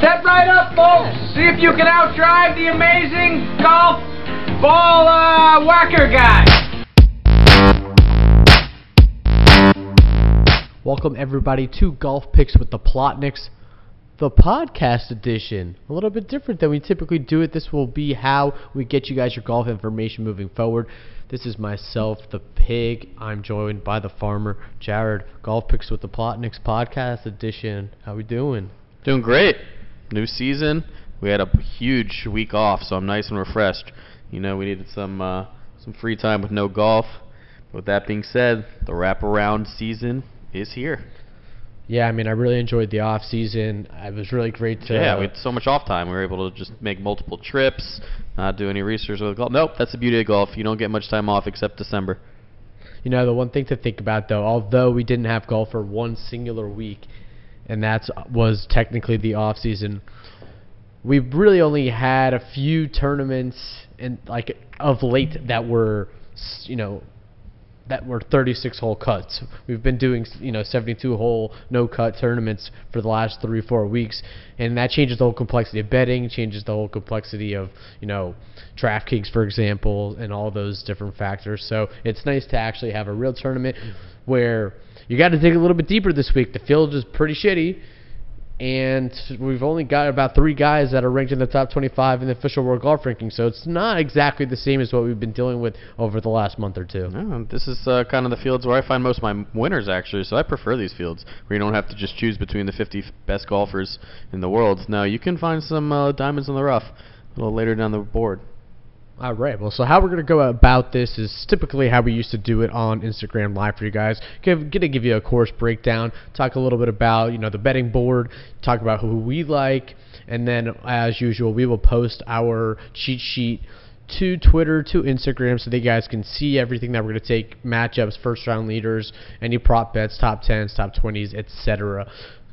Step right up, folks. See if you can outdrive the amazing golf ball whacker guy. Welcome, everybody, to Golf Picks with the Plotniks, the podcast edition. A little bit different than we typically do it. This will be how we get you guys your golf information moving forward. This is myself, the pig. I'm joined by the farmer, Jared. Golf Picks with the Plotniks podcast edition. How we doing? Doing great. New season. We had a huge week off, so I'm nice and refreshed. You know, we needed some free time with no golf. With that being said, the wraparound season is here. Yeah, I mean, I really enjoyed the off season. It was really great to... Yeah, we had so much off time. We were able to just make multiple trips, not do any research with golf. Nope, that's the beauty of golf. You don't get much time off except December. You know, the one thing to think about, though, although we didn't have golf for one singular week, and that was technically the off season, we really only had a few tournaments and like of late that were, you know, that were 36-hole cuts. We've been doing, you know, 72-hole no-cut tournaments for the last 3-4 weeks, and that changes the whole complexity of betting, changes the whole complexity of, you know, DraftKings, for example, and all those different factors. So it's nice to actually have a real tournament where you got to dig a little bit deeper this week. The field is pretty shitty, and we've only got about 3 guys that are ranked in the top 25 in the official world golf ranking, so it's not exactly the same as what we've been dealing with over the last month or two. No, this is kind of the fields where I find most of my winners, actually, so I prefer these fields where you don't have to just choose between the 50 best golfers in the world. Now, you can find some diamonds in the rough a little later down the board. All right, well, so how we're going to go about this is typically how we used to do it on Instagram Live for you guys. Going to give you a course breakdown, talk a little bit about, you know, the betting board, talk about who we like, and then, as usual, we will post our cheat sheet to Twitter, to Instagram, so that you guys can see everything that we're going to take, matchups, first-round leaders, any prop bets, top 10s, top 20s, etc.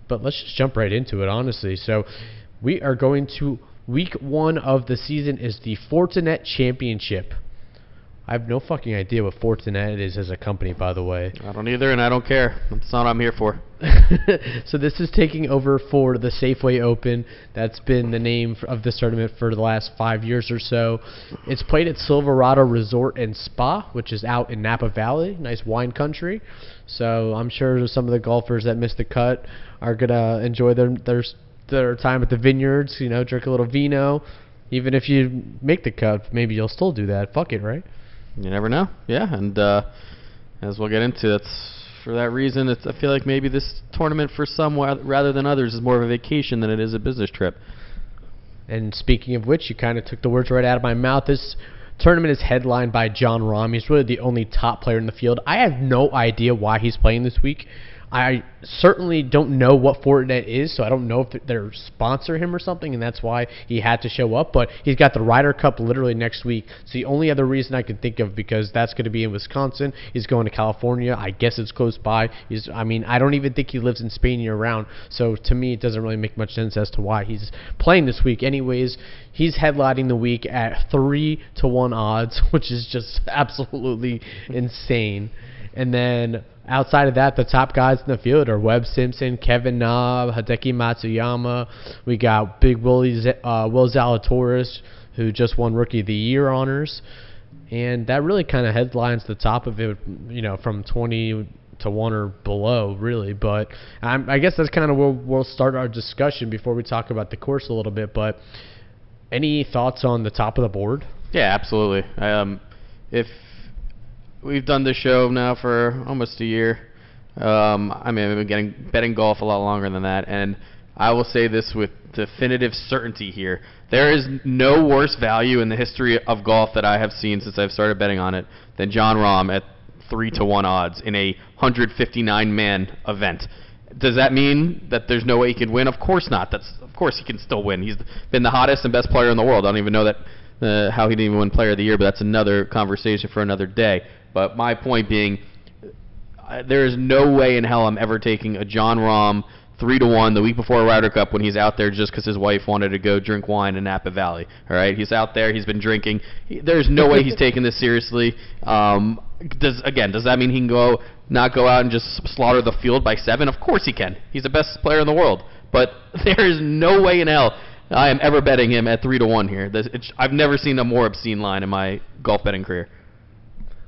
But let's just jump right into it, honestly. So we are going to... Week 1 of the season is the Fortinet Championship. I have no fucking idea what Fortinet is as a company, by the way. I don't either, and I don't care. That's not what I'm here for. So this is taking over for the Safeway Open. That's been the name of this tournament for the last 5 years or so. It's played at Silverado Resort and Spa, which is out in Napa Valley, nice wine country. So I'm sure some of the golfers that missed the cut are going to enjoy their time at the vineyards, you know, drink a little vino. Even if you make the cut, maybe you'll still do that. Fuck it, right? You never know. Yeah, and as we'll get into, that's for that reason. It's, I feel like maybe this tournament for some rather than others is more of a vacation than it is a business trip. And speaking of which, you kind of took the words right out of my mouth. This tournament is headlined by Jon Rahm. He's really the only top player in the field. I have no idea why he's playing this week. I certainly don't know what Fortinet is, so I don't know if they're sponsor him or something, and that's why he had to show up. But he's got the Ryder Cup literally next week. It's the only other reason I can think of, because that's going to be in Wisconsin. He's going to California. I guess it's close by. I mean, I don't even think he lives in Spain year-round, so to me it doesn't really make much sense as to why he's playing this week. Anyways, he's headlining the week at 3-1 odds, which is just absolutely insane. And then outside of that, the top guys in the field are Webb Simpson, Kevin Na, Hideki Matsuyama. We got Big Will Zalatoris, who just won Rookie of the Year honors. And that really kind of headlines the top of it, you know, from 20-1 or below, really. But I guess that's kind of where we'll start our discussion before we talk about the course a little bit. But any thoughts on the top of the board? Yeah, absolutely. We've done this show now for almost a year. I mean, I've been betting golf a lot longer than that, and I will say this with definitive certainty here. There is no worse value in the history of golf that I have seen since I've started betting on it than Jon Rahm at 3-1 odds in a 159-man event. Does that mean that there's no way he could win? Of course not. Of course he can still win. He's been the hottest and best player in the world. I don't even know that how he didn't even win Player of the Year, but that's another conversation for another day. But my point being, there is no way in hell I'm ever taking a Jon Rahm 3-1 the week before Ryder Cup when he's out there just because his wife wanted to go drink wine in Napa Valley. All right, he's out there. He's been drinking. There's no way he's taking this seriously. Does that mean he can not go out and just slaughter the field by 7? Of course he can. He's the best player in the world. But there is no way in hell I am ever betting him at 3-1 here. I've never seen a more obscene line in my golf betting career.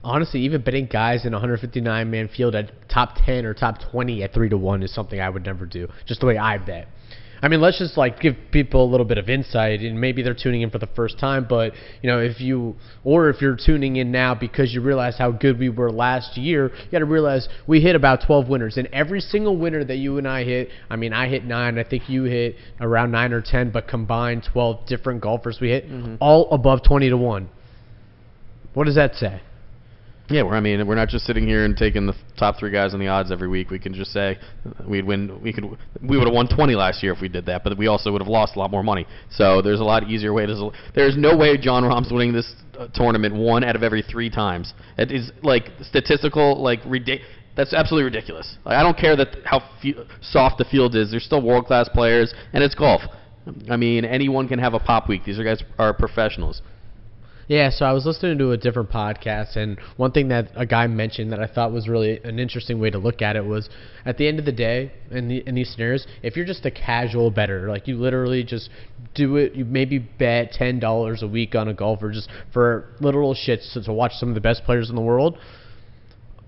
Honestly, even betting guys in a 159-man field at top 10 or top 20 at 3-1 is something I would never do, just the way I bet. I mean, let's just, like, give people a little bit of insight, and maybe they're tuning in for the first time, but, you know, if you're tuning in now because you realize how good we were last year, you got to realize we hit about 12 winners, and every single winner that you and I hit, I mean, I hit 9, I think you hit around 9 or 10, but combined 12 different golfers we hit, all above 20-1. What does that say? Yeah, I mean, we're not just sitting here and taking the top three guys on the odds every week. We can just say we would have won 20 last year if we did that, but we also would have lost a lot more money. So there's a lot easier way. There's no way Jon Rahm's winning this tournament 1 out of every 3 times. It is like statistical, like that's absolutely ridiculous. Like, I don't care how soft the field is. They're still world class players, and it's golf. I mean, anyone can have a pop week. These guys are professionals. Yeah, so I was listening to a different podcast, and one thing that a guy mentioned that I thought was really an interesting way to look at it was, at the end of the day, in these scenarios, if you're just a casual bettor, like you literally just do it, you maybe bet $10 a week on a golfer just for literal shit, so to watch some of the best players in the world,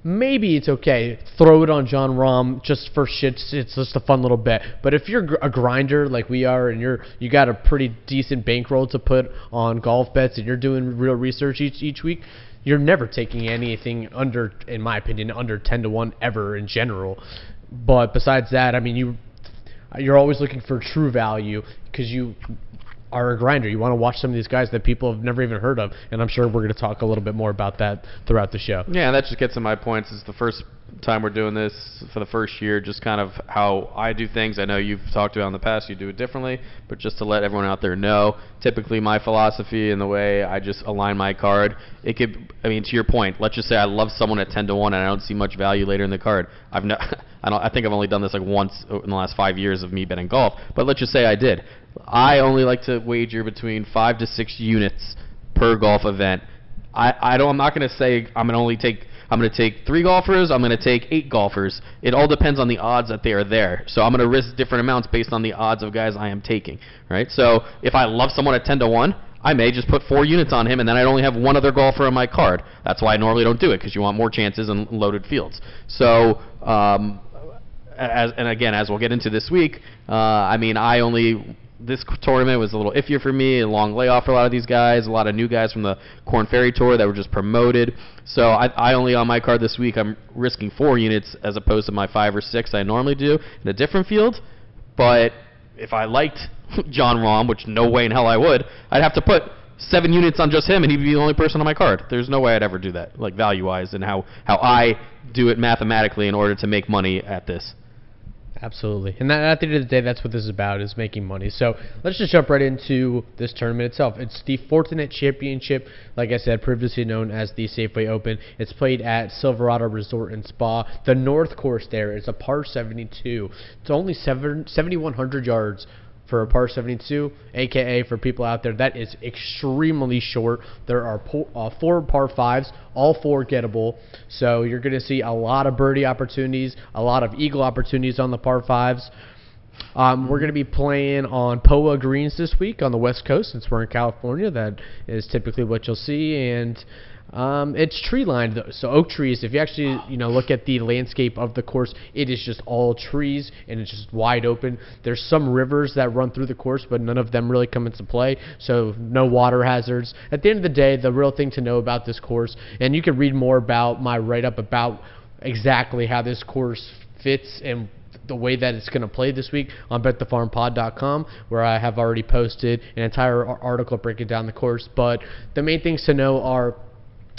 maybe it's okay. Throw it on Jon Rahm just for shits. It's just a fun little bet. But if you're a grinder like we are, and you got a pretty decent bankroll to put on golf bets, and you're doing real research each week, you're never taking anything under, in my opinion, under 10-1 ever in general. But besides that, I mean, you're always looking for true value because you are a grinder. You want to watch some of these guys that people have never even heard of, and I'm sure we're going to talk a little bit more about that throughout the show. Yeah, that just gets to my points. It's the first time we're doing this for the first year, just kind of how I do things. I know you've talked about in the past, you do it differently, but just to let everyone out there know, typically my philosophy and the way I just align my card, it could, I mean, to your point, let's just say I love someone at 10-1 and I don't see much value later in the card. I think I've only done this like once in the last 5 years of me betting golf, but let's just say I did. I only like to wager between 5 to 6 units per golf event. I'm not going to say I'm going to take 3 golfers. I'm going to take 8 golfers. It all depends on the odds that they are there. So I'm going to risk different amounts based on the odds of guys I am taking, right? So if I love someone at 10-1, I may just put 4 units on him, and then I'd only have 1 other golfer on my card. That's why I normally don't do it, because you want more chances in loaded fields. So, as we'll get into this week, I mean, this tournament was a little iffier for me, a long layoff for a lot of these guys, a lot of new guys from the Corn Ferry Tour that were just promoted. So I only, on my card this week, I'm risking 4 units as opposed to my 5 or 6 I normally do in a different field. But if I liked Jon Rahm, which no way in hell I would, I'd have to put 7 units on just him, and he'd be the only person on my card. There's no way I'd ever do that, like value-wise, and how I do it mathematically in order to make money at this. Absolutely. And at the end of the day, that's what this is about, is making money. So let's just jump right into this tournament itself. It's the Fortinet Championship, like I said, previously known as the Safeway Open. It's played at Silverado Resort and Spa. The North Course there is a par 72. It's only 7,100 yards for a par 72, a.k.a. for people out there, that is extremely short. There are 4 par 5s, all 4 gettable. So you're going to see a lot of birdie opportunities, a lot of eagle opportunities on the par 5s. We're going to be playing on POA greens this week on the West Coast, since we're in California. That is typically what you'll see. And it's tree-lined, though. So oak trees, if you actually look at the landscape of the course, it is just all trees, and it's just wide open. There's some rivers that run through the course, but none of them really come into play, so no water hazards. At the end of the day, the real thing to know about this course, and you can read more about my write-up about exactly how this course fits and the way that it's going to play this week on betthefarmpod.com, where I have already posted an entire article breaking down the course. But the main things to know are,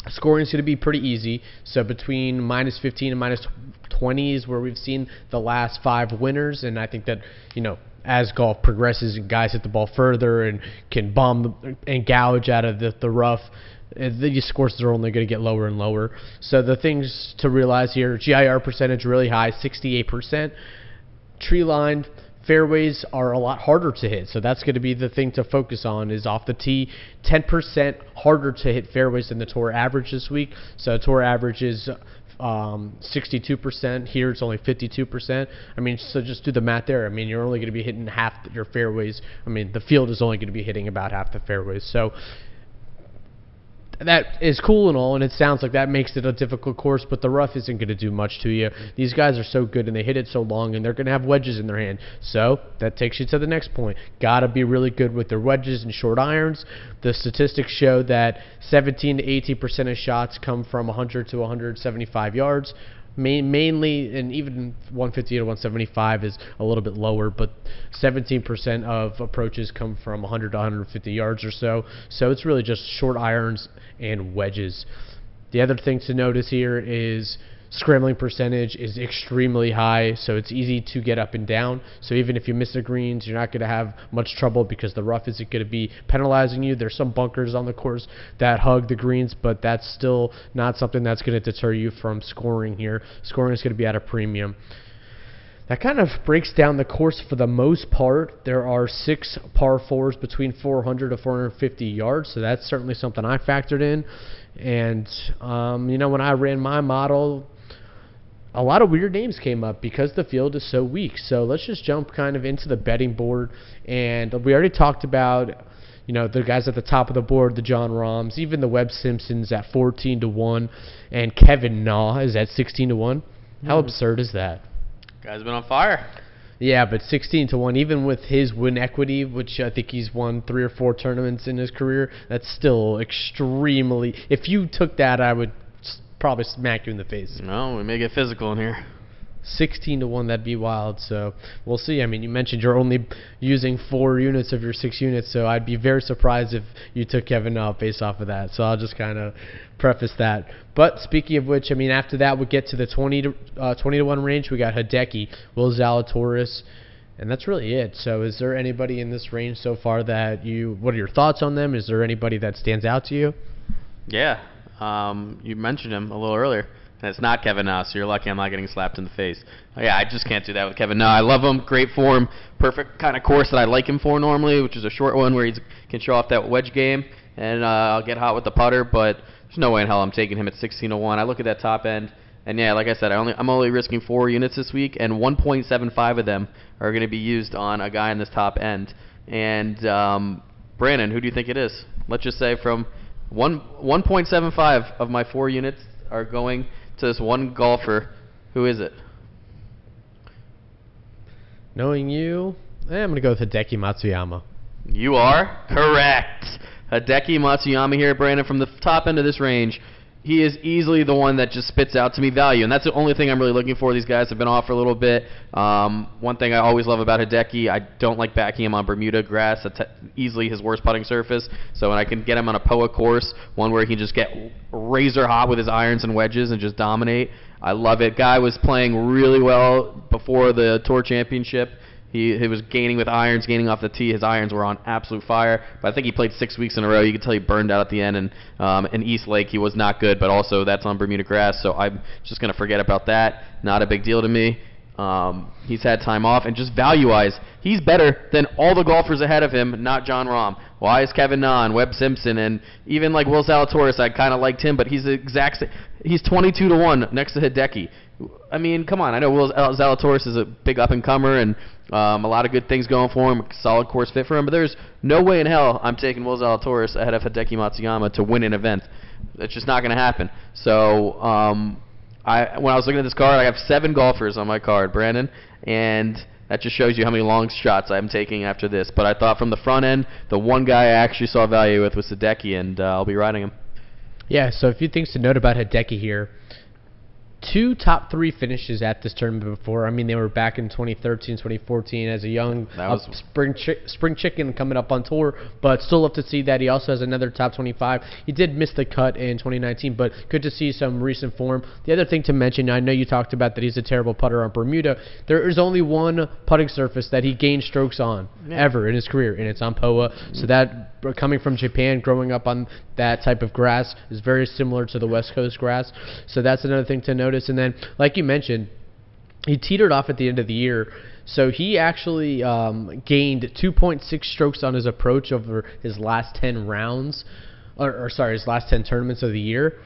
scoring is going to be pretty easy, so between minus 15 and minus 20 is where we've seen the last 5 winners, and I think that, as golf progresses and guys hit the ball further and can bomb and gouge out of the rough, these scores are only going to get lower and lower. So the things to realize here, GIR percentage really high, 68%, tree-lined. Fairways are a lot harder to hit, so that's going to be the thing to focus on, is off the tee, 10% harder to hit fairways than the tour average this week. So tour average is 62%. Here it's only 52%. I mean, so just do the math there. I mean, you're only going to be hitting half your fairways. I mean, the field is only going to be hitting about half the fairways. So that is cool and all, and it sounds like that makes it a difficult course, but the rough isn't going to do much to you. These guys are so good, and they hit it so long, and they're going to have wedges in their hand. So that takes you to the next point. Got to be really good with their wedges and short irons. The statistics show that 17 to 18% of shots come from 100 to 175 yards. Mainly, and even 150 to 175 is a little bit lower, but 17% of approaches come from 100 to 150 yards or so. So it's really just short irons and wedges. The other thing to notice here is scrambling percentage is extremely high, so it's easy to get up and down. So even if you miss the greens, you're not going to have much trouble because the rough isn't going to be penalizing you. There's some bunkers on the course that hug the greens, but that's still not something that's going to deter you from scoring here. Scoring is going to be at a premium. That kind of breaks down the course for the most part. There are 6 par 4s between 400 to 450 yards, so that's certainly something I factored in. And, you know, when I ran my model, a lot of weird names came up because the field is so weak. So let's just jump kind of into the betting board. And we already talked about, you know, the guys at the top of the board, the Jon Rahms, even the Webb Simpsons at 14 to 1, and Kevin Na is at 16 to 1. How absurd is that? Guy's been on fire. Yeah, but 16 to 1, even with his win equity, which I think he's won 3 or 4 tournaments in his career, that's still extremely. If you took that, I would probably smack you in the face. No, we may get physical in here. 16 to 1, that'd be wild. So we'll see. I mean, you mentioned you're only using 4 units of your 6 units, so I'd be very surprised if you took Kevin Na based off of that. So I'll just kind of preface that. But speaking of which, I mean, after that, we'll get to the 20 to 1 range. We got Hideki, Will Zalatoris, and that's really it. So is there anybody in this range so far that you, what are your thoughts on them? Is there anybody that stands out to you? Yeah. You mentioned him a little earlier, and it's not Kevin Na, so you're lucky I'm not getting slapped in the face. Yeah, I just can't do that with Kevin Na. I love him, great form, perfect kind of course that I like him for normally, which is a short one where he can show off that wedge game, and I'll get hot with the putter, but there's no way in hell I'm taking him at 16-1. I look at that top end, and yeah, like I said, I'm only risking 4 units this week, and 1.75 of them are going to be used on a guy in this top end. And Brandon, who do you think it is? Let's just say from 1.75 of my 4 units are going to this one golfer. Who is it? Knowing you, I'm going to go with Hideki Matsuyama. You are correct. Hideki Matsuyama here, Brandon, from the top end of this range. He is easily the one that just spits out to me value, and that's the only thing I'm really looking for. These guys have been off for a little bit. One thing I always love about Hideki, I don't like backing him on Bermuda grass. That's easily his worst putting surface. So when I can get him on a POA course, one where he can just get razor hot with his irons and wedges and just dominate, I love it. Guy was playing really well before the Tour Championship. He was gaining with irons, gaining off the tee. His irons were on absolute fire. But I think he played 6 weeks in a row. You could tell he burned out at the end. And in East Lake, he was not good, but also that's on Bermuda grass. So I'm just going to forget about that. Not a big deal to me. He's had time off. And just value-wise, he's better than all the golfers ahead of him, not Jon Rahm. Why is Kevin Na and Webb Simpson and even like Will Zalatoris, I kind of liked him, but he's the exact same. He's 22 to 1 next to Hideki. I mean, come on. I know Will Zalatoris is a big up-and-comer and a lot of good things going for him, solid course fit for him, but there's no way in hell I'm taking Will Zalatoris ahead of Hideki Matsuyama to win an event. That's just not going to happen. So when I was looking at this card, I have 7 golfers on my card, Brandon, and that just shows you how many long shots I'm taking after this. But I thought from the front end, the one guy I actually saw value with was Hideki, and I'll be riding him. Yeah, so a few things to note about Hideki here. 2 top 3 finishes at this tournament before. I mean, they were back in 2013, 2014 as a young spring chicken coming up on tour, but still love to see that he also has another top 25. He did miss the cut in 2019, but good to see some recent form. The other thing to mention, I know you talked about that he's a terrible putter on Bermuda. There is only one putting surface that he gained strokes on ever in his career, and it's on POA. So that coming from Japan, growing up on that type of grass is very similar to the West Coast grass. So that's another thing to note. And then, like you mentioned, he teetered off at the end of the year, so he actually gained 2.6 strokes on his approach over his last 10 tournaments of the year.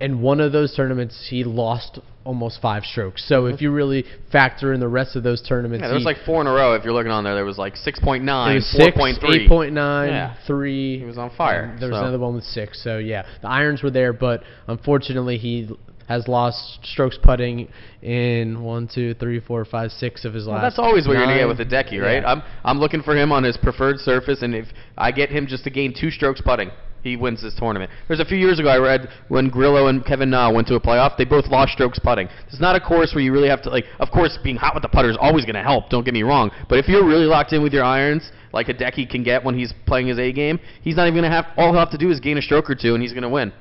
in one of those tournaments, he lost almost 5 strokes. So if you really factor in the rest of those tournaments. Yeah, there was like 4 in a row. If you're looking on there, there was like 6.9, 4.3. 8.9, yeah. 3. He was on fire. There was another one with 6. So, yeah, the irons were there, but unfortunately he has lost strokes putting in 1, 2, 3, 4, 5, 6 of his last. Well, that's always what you're going to get with Hideki, right? Yeah. I'm looking for him on his preferred surface, and if I get him just to gain 2 strokes putting, he wins this tournament. There's a few years ago I read when Grillo and Kevin Na went to a playoff, they both lost strokes putting. It's not a course where you really have to, like, of course being hot with the putter is always going to help, don't get me wrong, but if you're really locked in with your irons, like Hideki can get when he's playing his A game, he's not even going to have, all he'll have to do is gain a stroke or 2 and he's going to win.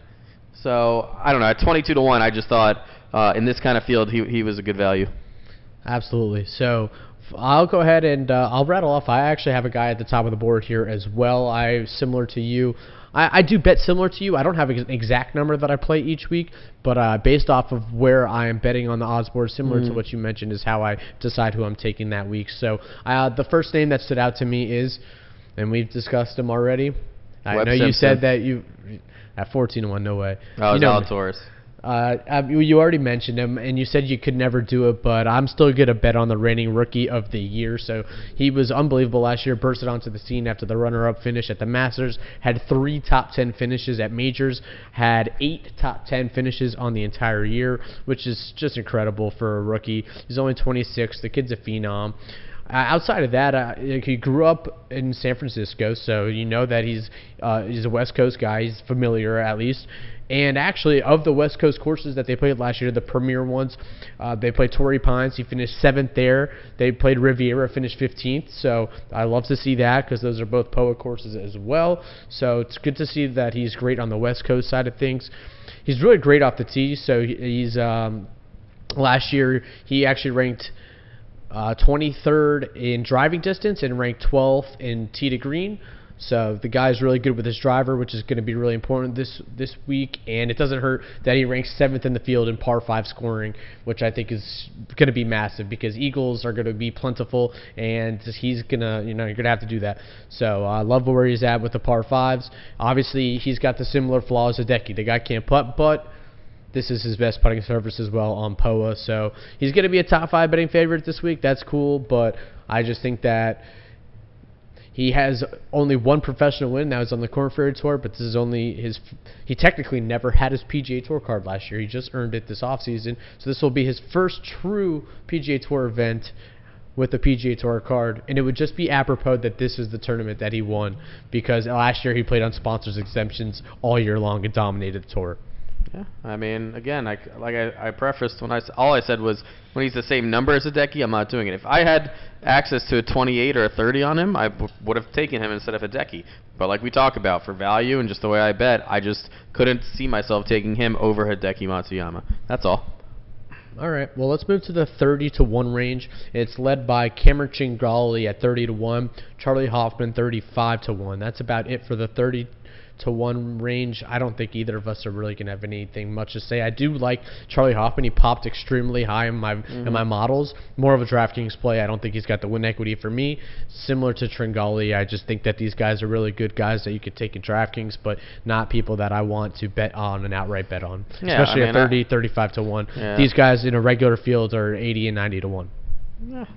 So, I don't know, at 22-1, I just thought in this kind of field he was a good value. Absolutely. So, I'll go ahead and I'll rattle off. I actually have a guy at the top of the board here as well. Similar to you. I do bet similar to you. I don't have an exact number that I play each week, but based off of where I am betting on the odds board, similar to what you mentioned, is how I decide who I'm taking that week. So, the first name that stood out to me is, and we've discussed him already, I Webb know Simpson. You said that you... At 14-1, no way. Oh, Sal Taurus. You already mentioned him, and you said you could never do it, but I'm still going to bet on the reigning rookie of the year. So he was unbelievable last year, bursted onto the scene after the runner-up finish at the Masters, had 3 top 10 finishes at majors, had 8 top 10 finishes on the entire year, which is just incredible for a rookie. He's only 26. The kid's a phenom. Outside of that, he grew up in San Francisco, so you know that he's a West Coast guy. He's familiar, at least. And actually, of the West Coast courses that they played last year, the premier ones, they played Torrey Pines. He finished 7th there. They played Riviera, finished 15th. So I love to see that because those are both POA courses as well. So it's good to see that he's great on the West Coast side of things. He's really great off the tee. So he's last year he actually ranked 23rd in driving distance and ranked 12th in tee to green. So the guy's really good with his driver, which is going to be really important this week. And it doesn't hurt that he ranks 7th in the field in par 5 scoring, which I think is going to be massive because eagles are going to be plentiful, and he's going to, you're going to have to do that. So I love where he's at with the par 5s. Obviously, he's got the similar flaws as Hideki. The guy can't putt, but this is his best putting surface as well on POA. So he's going to be a top 5 betting favorite this week. That's cool, but I just think that he has only one professional win. That was on the Korn Ferry Tour, but this is only his... He technically never had his PGA Tour card last year. He just earned it this offseason. So this will be his first true PGA Tour event with the PGA Tour card, and it would just be apropos that this is the tournament that he won because last year he played on sponsors exemptions all year long and dominated the tour. Yeah, I mean, again, I prefaced when all I said was when he's the same number as Hideki, I'm not doing it. If I had access to a 28 or a 30 on him, I would have taken him instead of Hideki. But like we talk about, for value and just the way I bet, I just couldn't see myself taking him over Hideki Matsuyama. That's all. All right, well, let's move to the 30-1 range. It's led by Cameron Tringali at 30-1, Charlie Hoffman 35-1. That's about it for the 30-1 range. I don't think either of us are really going to have anything much to say. I do like Charlie Hoffman. He popped extremely high in my models. More of a DraftKings play. I don't think he's got the win equity for me. Similar to Tringali, I just think that these guys are really good guys that you could take in DraftKings, but not people that I want to bet on, an outright bet on. Yeah, especially at 35-1. Yeah. These guys in a regular field are 80 and 90-1.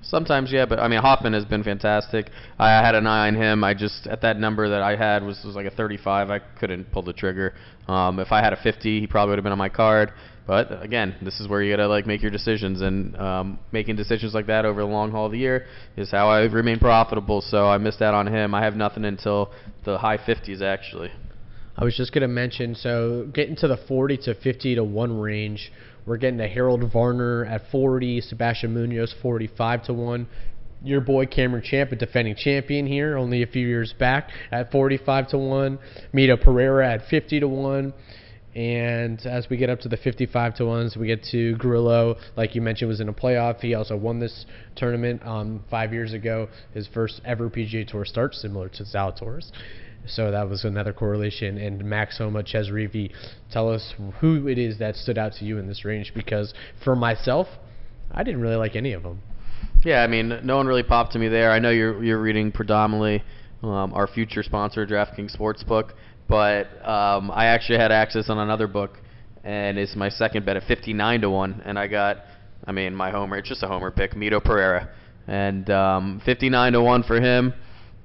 Sometimes, yeah, but I mean, Hoffman has been fantastic. I had an eye on him. I just, at that number that I had was like a 35. I couldn't pull the trigger. If I had a 50, he probably would have been on my card. But again, this is where you gotta make your decisions, and making decisions like that over the long haul of the year is how I remain profitable. So I missed out on him. I have nothing until the high 50s actually. I was just gonna mention, so getting to the 40-50-1 range. We're getting to Harold Varner at 40, Sebastian Munoz 45-1. Your boy Cameron Champ, a defending champion here, only a few years back, at 45-1. Mito Pereira at 50-1. And as we get up to the 55-1s, we get to Grillo. Like you mentioned, was in a playoff. He also won this tournament 5 years ago. His first ever PGA Tour start, similar to Sal Taurus. So that was another correlation. And Max Homa, Chez Reavey, tell us who it is that stood out to you in this range, because for myself, I didn't really like any of them. Yeah, I mean, no one really popped to me there. I know you're reading predominantly our future sponsor, DraftKings Sportsbook, but I actually had access on another book, and it's my second bet at 59-1. And I got, I mean, my homer, it's just a homer pick, Mito Pereira. And 59-1 for him.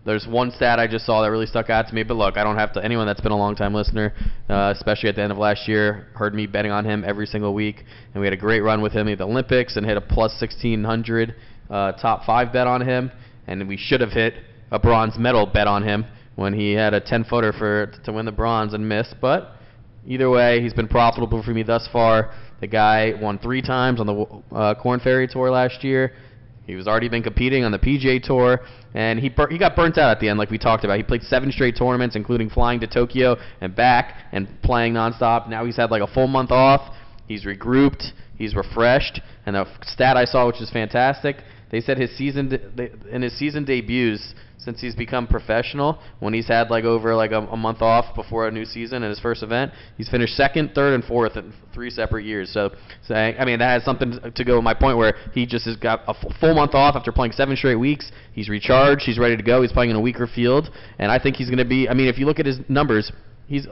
There's one stat I just saw that really stuck out to me, but look, I don't have to. Anyone that's been a long-time listener, especially at the end of last year, heard me betting on him every single week, and we had a great run with him at the Olympics and hit a plus 1,600 top five bet on him, and we should have hit a bronze medal bet on him when he had a 10-footer to win the bronze and missed. But either way, he's been profitable for me thus far. The guy won 3 times on the Korn Ferry Tour last year. He was already been competing on the PGA Tour, and he got burnt out at the end, like we talked about. He played 7 straight tournaments, including flying to Tokyo and back and playing nonstop. Now he's had like a full month off. He's regrouped. He's refreshed. And a stat I saw, which is fantastic, they said in his season debuts, since he's become professional, when he's had like over like a month off before a new season and his first event, he's finished 2nd, 3rd, and 4th in 3 separate years. So I mean, that has something to go with my point where he just has got a full month off after playing 7 straight weeks. He's recharged. He's ready to go. He's playing in a weaker field, and I think he's going to be. I mean, if you look at his numbers, in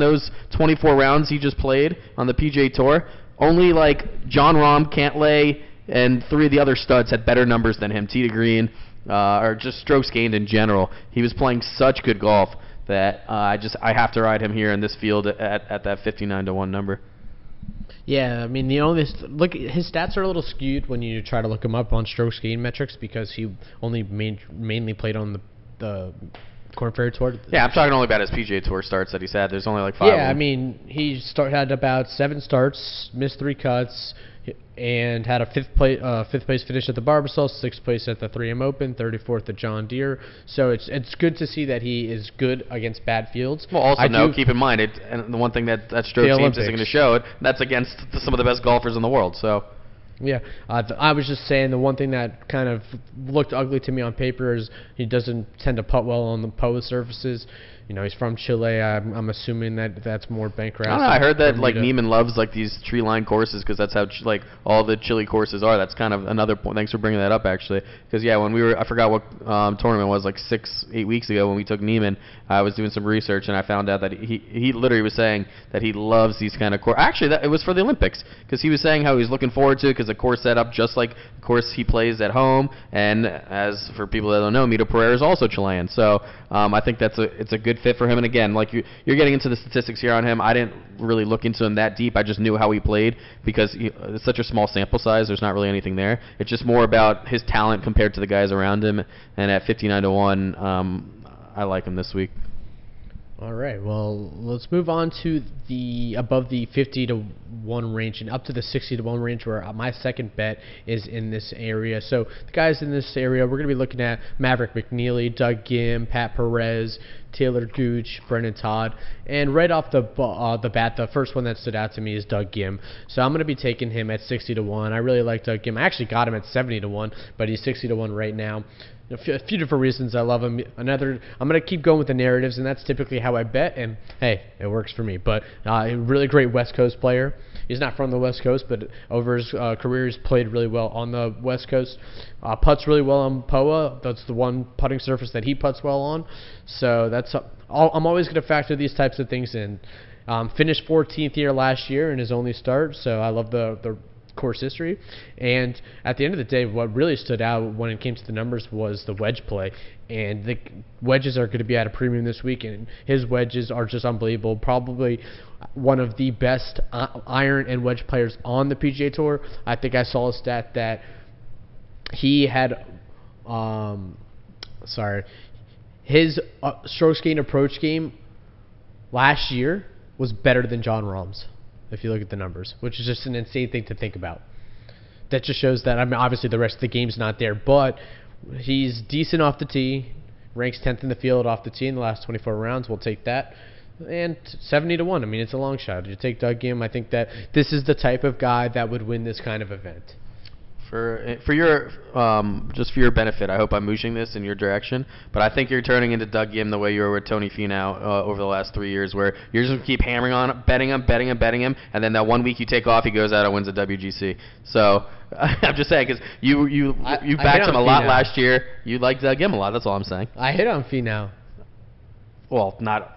those 24 rounds he just played on the PGA Tour, only like Jon Rahm, Cantlay, and 3 of the other studs had better numbers than him. Tee to green. Or just strokes gained in general. He was playing such good golf that I have to ride him here in this field at that 59-1 number. Yeah, I mean, his stats are a little skewed when you try to look him up on strokes gained metrics because he only mainly played on the Korn Ferry Tour. Yeah, I'm talking only about his PGA Tour starts that he's had. There's only like 5. Yeah, I mean, he had about 7 starts, missed 3 cuts, and had a fifth place finish at the Barbasol, 6th place at the 3M Open, 34th at John Deere. So it's good to see that he is good against bad fields. Well, also keep in mind and the one thing that stroke teams isn't going to show it. That's against some of the best golfers in the world. So. Yeah, I was just saying the one thing that kind of looked ugly to me on paper is he doesn't tend to putt well on the public surfaces. You know, he's from Chile. I'm assuming that's more bank routes. I heard that like Niemann loves like these tree line courses because that's how like all the Chile courses are. That's kind of another point. Thanks for bringing that up actually. Because yeah, when I forgot what tournament it was, like 6-8 weeks ago when we took Niemann, I was doing some research and I found out that he literally was saying that he loves these kind of courses. Actually, it was for the Olympics because he was saying how he was looking forward to it because the course set up just like the course he plays at home. And as for people that don't know, Mito Pereira is also Chilean, so I think it's a good fit for him. And again, like you're getting into the statistics here on him. I didn't really look into him that deep. I just knew how he played because it's such a small sample size. There's not really anything there. It's just more about his talent compared to the guys around him. And at 59-1, I like him this week. All right, well, let's move on to the above the 50-1 range and up to the 60-1 range where my second bet is in this area. So the guys in this area, we're going to be looking at Maverick McNeely, Doug Ghim, Pat Perez, Taylor Gooch, Brennan Todd. And right off the bat, the first one that stood out to me is Doug Ghim. So I'm going to be taking him at 60-1. I really like Doug Ghim. I actually got him at 70-1, but he's 60-1 right now. A few different reasons I love him. I'm going to keep going with the narratives, and that's typically how I bet, and hey, it works for me. But a really great West Coast player. He's not from the West Coast, but over his career, he's played really well on the West Coast. Putts really well on POA. That's the one putting surface that he putts well on. So that's I'm always going to factor these types of things in. Finished 14th here last year in his only start, so I love the course history. And at the end of the day, what really stood out when it came to the numbers was the wedge play, and the wedges are going to be at a premium this week, and his wedges are just unbelievable. Probably one of the best iron and wedge players on the PGA Tour. I think I saw a stat that he had his strokes gained approach game last year was better than Jon Rahm's, if you look at the numbers, which is just an insane thing to think about. That just shows that, I mean, obviously the rest of the game's not there, but he's decent off the tee, ranks 10th in the field off the tee in the last 24 rounds. We'll take that. And 70-1, I mean, it's a long shot. You take Doug Ghim, I think that this is the type of guy that would win this kind of event. For your just for your benefit, I hope I'm mooshing this in your direction, but I think you're turning into Doug Ghim the way you were with Tony Finau over the last 3 years, where you're just going to keep hammering on him, betting him, and then that one week you take off, he goes out and wins a WGC. So I'm just saying, because you backed him a lot last year. You liked Doug Ghim a lot. That's all I'm saying. I hit on Finau. Well, not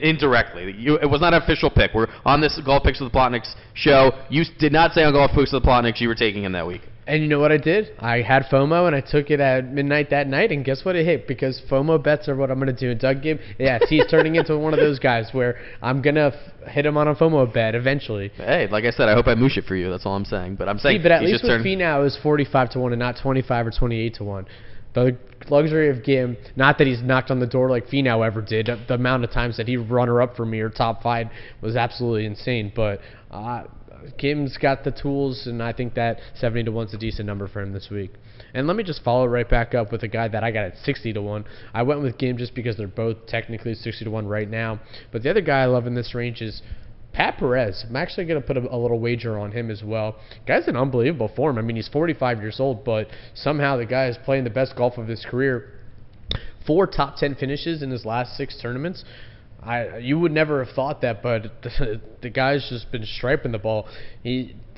Indirectly. It was not an official pick. We're on this Golf Picks with the Plotniks show. You did not say on Golf Picks with the Plotniks you were taking him that week. And you know what I did? I had FOMO, and I took it at midnight that night, and guess what it hit? Because FOMO bets are what I'm going to do. And Doug Ghim, yes, he's turning into one of those guys where I'm going to hit him on a FOMO bet eventually. Hey, like I said, I hope I moosh it for you. That's all I'm saying. But I'm saying see, but at least with Finau, it was 45 to 1 and not 25 or 28 to 1. The luxury of Ghim, not that he's knocked on the door like Finau ever did. The amount of times that he runner-up for me or top five was absolutely insane. But Ghim's got the tools, and I think that 70 to 1's a decent number for him this week. And let me just follow right back up with a guy that I got at 60 to 1. I went with Ghim just because they're both technically 60 to 1 right now. But the other guy I love in this range is Pat Perez. I'm actually going to put a little wager on him as well. Guy's in unbelievable form. I mean, he's 45 years old, but somehow the guy is playing the best golf of his career. 4 top 10 finishes in his last 6 tournaments. You would never have thought that, but the guy's just been striping the ball.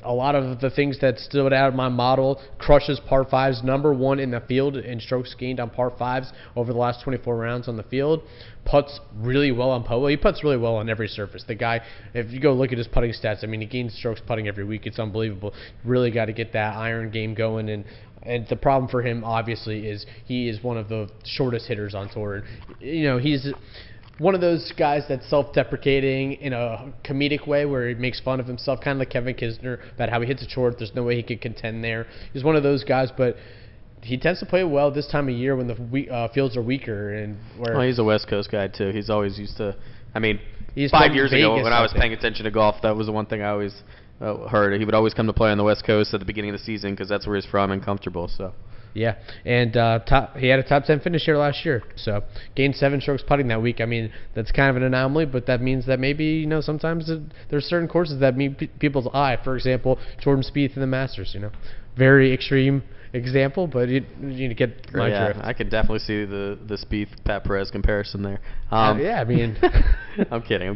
A lot of the things that stood out of my model, crushes par 5s, number 1 in the field in strokes gained on par 5s over the last 24 rounds on the field, putts really well on POA. He putts really well on every surface. The guy, if you go look at his putting stats, I mean, he gains strokes putting every week. It's unbelievable. Really got to get that iron game going. And the problem for him, obviously, is he is one of the shortest hitters on tour. You know, he's one of those guys that's self-deprecating in a comedic way where he makes fun of himself, kind of like Kevin Kisner, about how he hits a short. There's no way he could contend there. He's one of those guys, but he tends to play well this time of year when the fields are weaker. And where he's a West Coast guy, too. He's always used to – I mean, 5 years ago when I was paying attention to golf, that was the one thing I always heard. He would always come to play on the West Coast at the beginning of the season because that's where he's from and comfortable, so – yeah, and he had a top 10 finish here last year, so gained 7 strokes putting that week. I mean, that's kind of an anomaly, but that means that maybe, you know, sometimes there's certain courses that meet people's eye. For example, Jordan Spieth in the Masters, you know. Very extreme example, but you get my drift. I could definitely see the Spieth-Pat Perez comparison there. I mean. I'm kidding.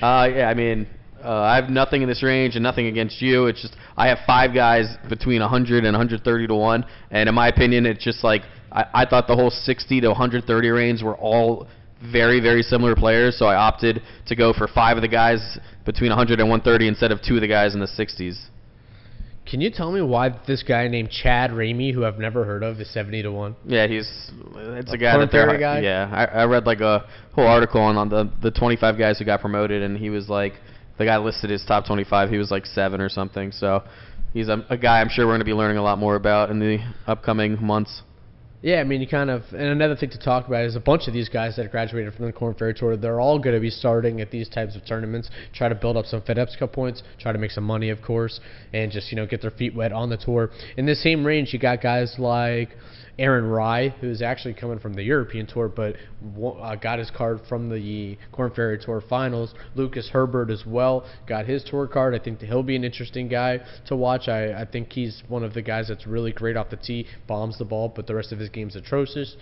I mean. I have nothing in this range and nothing against you. It's just I have 5 guys between 100 and 130 to 1. And in my opinion, it's just like I thought the whole 60 to 130 range were all very, very similar players. So I opted to go for 5 of the guys between 100 and 130 instead of 2 of the guys in the 60s. Can you tell me why this guy named Chad Ramey, who I've never heard of, is 70 to 1? Yeah, it's a guy that they're – yeah, I read like a whole article on the 25 guys who got promoted, and he was like – the guy listed his top 25. He was like 7 or something. So he's a guy I'm sure we're going to be learning a lot more about in the upcoming months. Yeah, I mean, you kind of – and another thing to talk about is a bunch of these guys that graduated from the Korn Ferry Tour, they're all going to be starting at these types of tournaments, try to build up some FedEx Cup points, try to make some money, of course, and just, you know, get their feet wet on the tour. In the same range, you got guys like Aaron Rai, who's actually coming from the European Tour, but got his card from the Korn Ferry Tour Finals. Lucas Herbert as well got his tour card. I think he'll be an interesting guy to watch. I think he's one of the guys that's really great off the tee, bombs the ball, but the rest of his game's atrocious.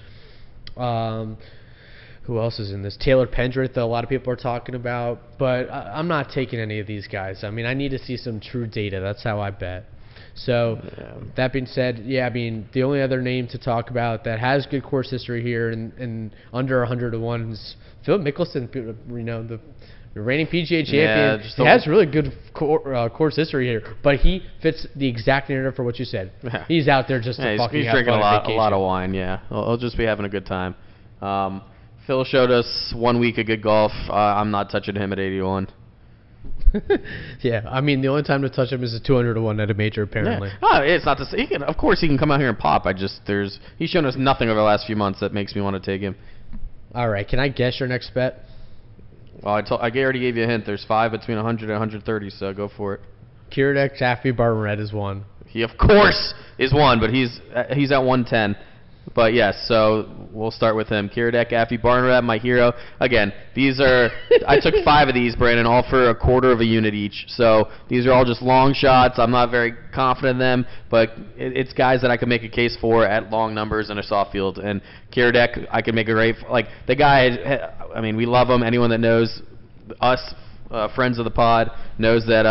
Who else is in this? Taylor Pendrith that a lot of people are talking about, but I'm not taking any of these guys. I mean, I need to see some true data. That's how I bet. So that being said, yeah, I mean, the only other name to talk about that has good course history here and under 100 to 1 is Phil Mickelson, you know, the reigning PGA champion. Yeah, he has really good course history here, but he fits the exact narrative for what you said. He's out there just he's drinking a lot of wine, yeah. He'll just be having a good time. Phil showed us one week of good golf. I'm not touching him at 81. Yeah, I mean, the only time to touch him is a 200 to 1 at a major, apparently. Yeah. Oh, it's not to say. Of course, he can come out here and pop. He's shown us nothing over the last few months that makes me want to take him. All right, can I guess your next bet? Well, I already gave you a hint. There's 5 between 100 and 130, so go for it. Kiradech Aphibarnrat is 1. He, of course, is 1, but he's at 110. But, yes, so we'll start with him. Kiradech Aphibarnrat, my hero. Again, these are – I took 5 of these, Brandon, all for a quarter of a unit each. So these are all just long shots. I'm not very confident in them, but it's guys that I can make a case for at long numbers in a soft field. And Kiradech, I can make a great – like, the guy – I mean, we love him. Anyone that knows us, friends of the pod, knows that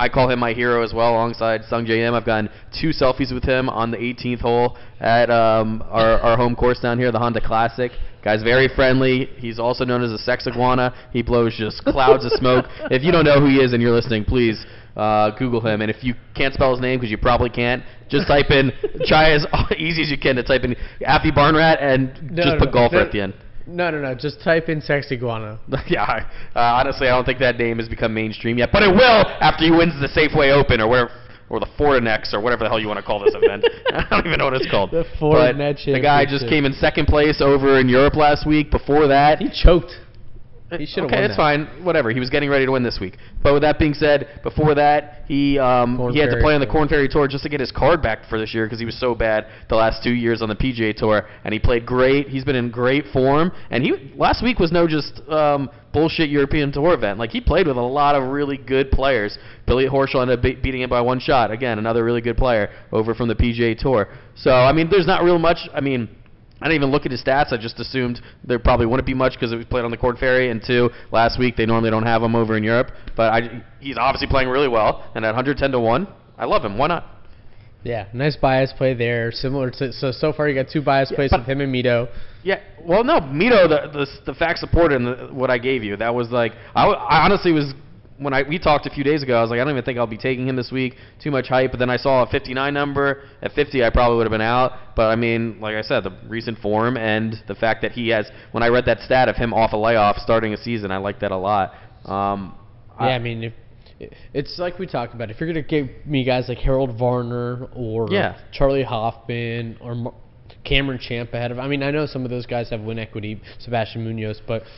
I call him my hero as well, alongside Sung Jae Im. I've gotten two selfies with him on the 18th hole at our home course down here, the Honda Classic. Guy's very friendly. He's also known as a sex iguana. He blows just clouds of smoke. If you don't know who he is and you're listening, please Google him. And if you can't spell his name, because you probably can't, just type in, try as easy as you can to type in Aphibarnrat and put golfer at the end. No. Just type in sexy iguana. Yeah. Honestly, I don't think that name has become mainstream yet, but it will after he wins the Safeway Open or whatever, or the Fortinet or whatever the hell you want to call this event. I don't even know what it's called. The Fortinet Championship. The guy just came in second place over in Europe last week. Before that, he choked. He should have won. Okay, it's fine. Whatever. He was getting ready to win this week. But with that being said, before that, he had to play on the Korn Ferry Tour just to get his card back for this year because he was so bad the last 2 years on the PGA Tour. And he played great. He's been in great form. And he last week was no just bullshit European Tour event. Like, he played with a lot of really good players. Billy Horschel ended up beating him by one shot. Again, another really good player over from the PGA Tour. So, I mean, there's not real much. I mean, I didn't even look at his stats. I just assumed there probably wouldn't be much because it was played on the Korn Ferry, and two, last week they normally don't have him over in Europe. But he's obviously playing really well, and at 110-1, I love him. Why not? Yeah, nice bias play there. Similar to so far you got two bias plays with him and Mito. Yeah, well, no, Mito, the fact supported in what I gave you. That was like I honestly was. When we talked a few days ago, I was like, I don't even think I'll be taking him this week. Too much hype. But then I saw a 59 number. At 50, I probably would have been out. But, I mean, like I said, the recent form and the fact that he has – when I read that stat of him off a layoff starting a season, I like that a lot. It's like we talked about. If you're going to give me guys like Harold Varner or Charlie Hoffman or Cameron Champ ahead of – I mean, I know some of those guys have win equity, Sebastian Munoz, but –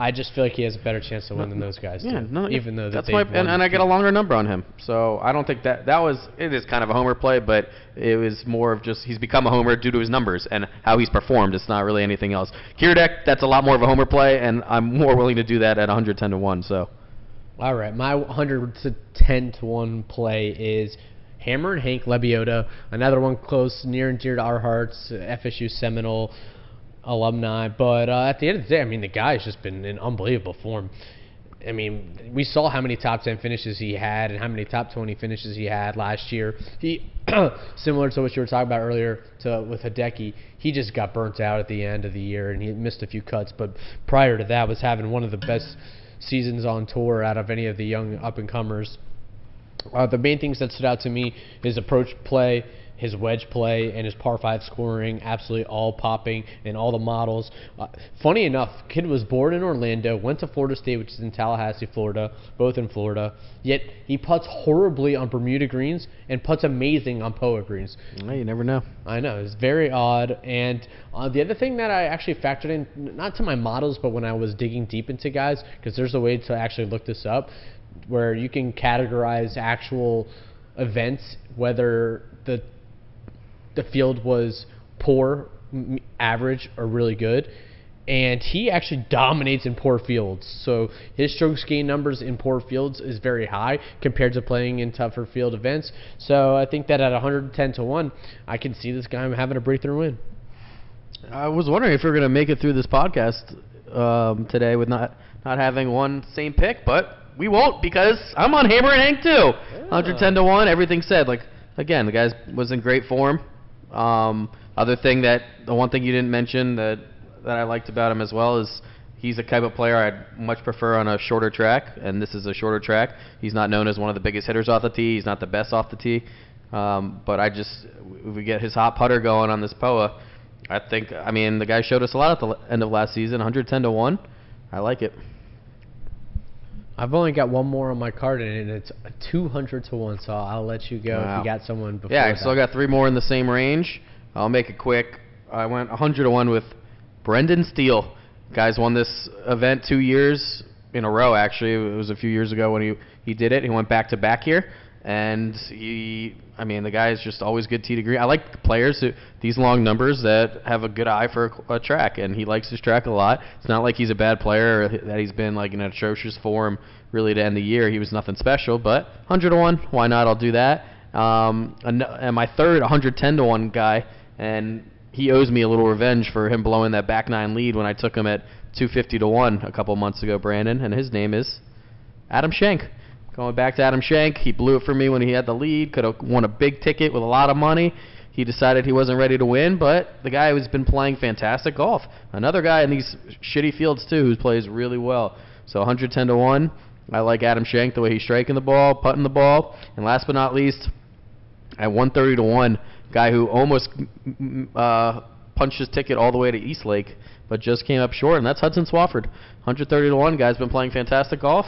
I just feel like he has a better chance to win than those guys even though that's why, and I get a longer number on him. So I don't think that was – it is kind of a homer play, but it was more of just he's become a homer due to his numbers and how he's performed. It's not really anything else. Kiradech, that's a lot more of a homer play, and I'm more willing to do that at 110-1. So, all right, my 110-1 play is Hammer and Hank Lebiota, another one close, near and dear to our hearts, FSU Seminole alumni, but at the end of the day, I mean, the guy's just been in unbelievable form. I mean, we saw how many top 10 finishes he had and how many top 20 finishes he had last year. He, similar to what you were talking about earlier with Hideki, he just got burnt out at the end of the year and he missed a few cuts, but prior to that was having one of the best seasons on tour out of any of the young up-and-comers. The main things that stood out to me is approach play, his wedge play, and his par 5 scoring, absolutely all popping in all the models. Funny enough, kid was born in Orlando, went to Florida State, which is in Tallahassee, Florida, both in Florida, yet he putts horribly on Bermuda greens and putts amazing on Poa greens. Well, you never know. I know. It's very odd. And the other thing that I actually factored in, not to my models, but when I was digging deep into guys, because there's a way to actually look this up, where you can categorize actual events, whether the field was poor, average, or really good. And he actually dominates in poor fields. So his strokes gain numbers in poor fields is very high compared to playing in tougher field events. So I think that at 110-1, I can see this guy having a breakthrough win. I was wondering if we were going to make it through this podcast today with not having one same pick, but we won't because I'm on Hammer and Hank too. Yeah. 110-1, everything said. Like, again, the guy was in great form. The one thing you didn't mention that I liked about him as well is he's a type of player I'd much prefer on a shorter track, and this is a shorter track. He's not known as one of the biggest hitters off the tee. He's not the best off the tee. But I just, if we get his hot putter going on this POA, I think, I mean, the guy showed us a lot at the end of last season, 110-1. I like it. I've only got one more on my card, and it's 200-1, so I'll let you go if you got someone before that. Yeah, so I got three more in the same range. I'll make it quick. I went 100-1 with Brendan Steele. Guys won this event 2 years in a row, actually. It was a few years ago when he did it. He went back-to-back here, and the guy is just always good tee to green. I like players these long numbers that have a good eye for a track, and he likes his track a lot. It's not like he's a bad player or that he's been like in atrocious form really to end the year. He was nothing special, but 100-1, why not? I'll do that. And my third 110-1 guy, and he owes me a little revenge for him blowing that back nine lead when I took him at 250-1 a couple months ago, Brandon, and his name is Adam Schenck. Going back to Adam Schenck, he blew it for me when he had the lead. Could have won a big ticket with a lot of money. He decided he wasn't ready to win, but the guy who's been playing fantastic golf. Another guy in these shitty fields, too, who plays really well. So 110-1. I like Adam Schenck, the way he's striking the ball, putting the ball. And last but not least, at 130-1, guy who almost punched his ticket all the way to Eastlake, but just came up short, and that's Hudson Swafford. 130-1, guy's been playing fantastic golf.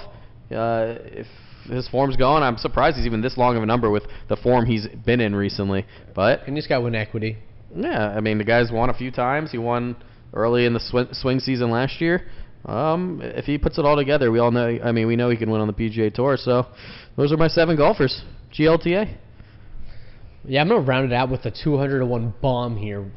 If his form's going, I'm surprised he's even this long of a number with the form he's been in recently. But and he's got win equity. Yeah, I mean, the guy's won a few times. He won early in the swing season last year. If he puts it all together, we all know. I mean, we know he can win on the PGA Tour. So those are my seven golfers. GLTA. Yeah, I'm gonna round it out with a 200-1 bomb here.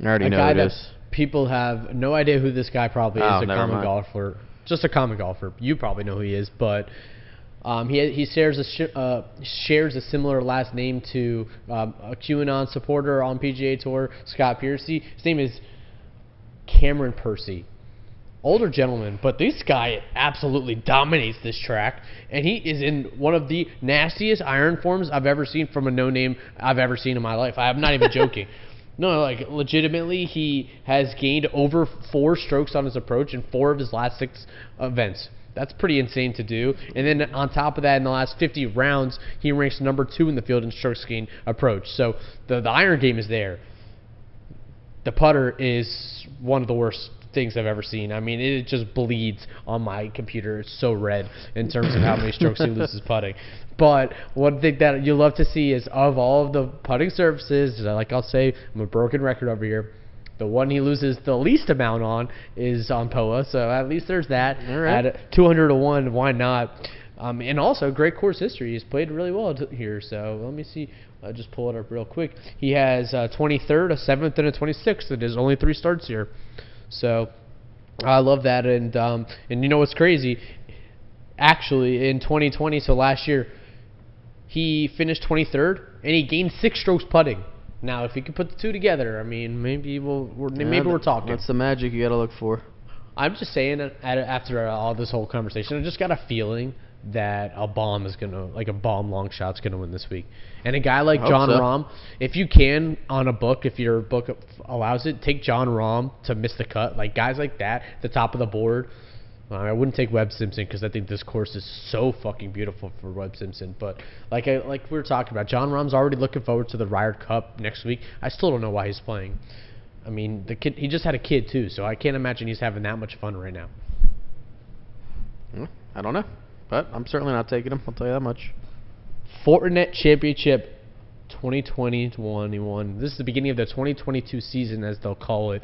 I already know who it is. People have no idea who this guy probably is. A common golfer, just a common golfer. You probably know who he is, but he shares a similar last name to a QAnon supporter on PGA Tour, Scott Piercy. His name is Cameron Percy. Older gentleman, but this guy absolutely dominates this track, and he is in one of the nastiest iron forms I've ever seen from a no-name I've ever seen in my life. I'm not even joking. No, like, legitimately, he has gained over 4 strokes on his approach in 4 of his last 6 events. That's pretty insane to do. And then on top of that, in the last 50 rounds, he ranks number 2 in the field in strokes gained approach. So the iron game is there. The putter is one of the worst things I've ever seen. I mean, it just bleeds on my computer. It's so red in terms of how many strokes he loses putting. But one thing that you love to see is, of all of the putting surfaces, like I'll say, I'm a broken record over here, the one he loses the least amount on is on POA. So at least there's that. All right. At 200-1, why not? And also, great course history. He's played really well here. So let me see. I'll just pull it up real quick. He has a 23rd, a 7th, and a 26th. It is only 3 starts here. So I love that. And you know what's crazy? Actually, in 2020, so last year, he finished 23rd, and he gained 6 strokes putting. Now, if he could put the two together, I mean, maybe we're talking. That's the magic you got to look for. I'm just saying, after all this whole conversation, I just got a feeling that a bomb long shot's gonna win this week. And a guy like Jon Rahm, if you can, on a book, if your book allows it, take Jon Rahm to miss the cut. Like, guys like that, the top of the board. I wouldn't take Webb Simpson because I think this course is so fucking beautiful for Webb Simpson. But like we were talking about, Jon Rahm's already looking forward to the Ryder Cup next week. I still don't know why he's playing. I mean, the kid, he just had a kid too, so I can't imagine he's having that much fun right now. I don't know. But I'm certainly not taking him, I'll tell you that much. Fortinet Championship 2020-21. This is the beginning of the 2022 season, as they'll call it.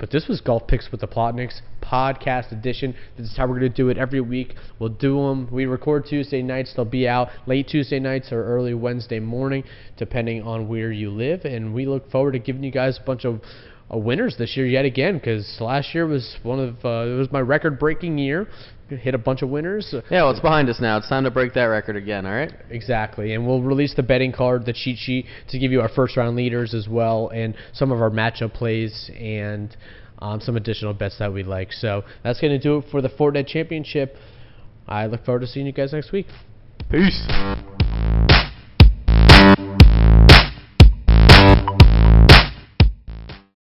But this was Golf Picks with the Plotniks podcast edition. This is how we're going to do it every week. We'll do them. We record Tuesday nights. They'll be out late Tuesday nights or early Wednesday morning, depending on where you live. And we look forward to giving you guys a bunch of winners this year yet again, because last year was it was my record-breaking year. Hit a bunch of winners. Yeah, well, it's behind us now. It's time to break that record again, all right? Exactly, and we'll release the betting card, the cheat sheet, to give you our first-round leaders as well, and some of our matchup plays and some additional bets that we like. So that's going to do it for the Fortinet Championship. I look forward to seeing you guys next week. Peace.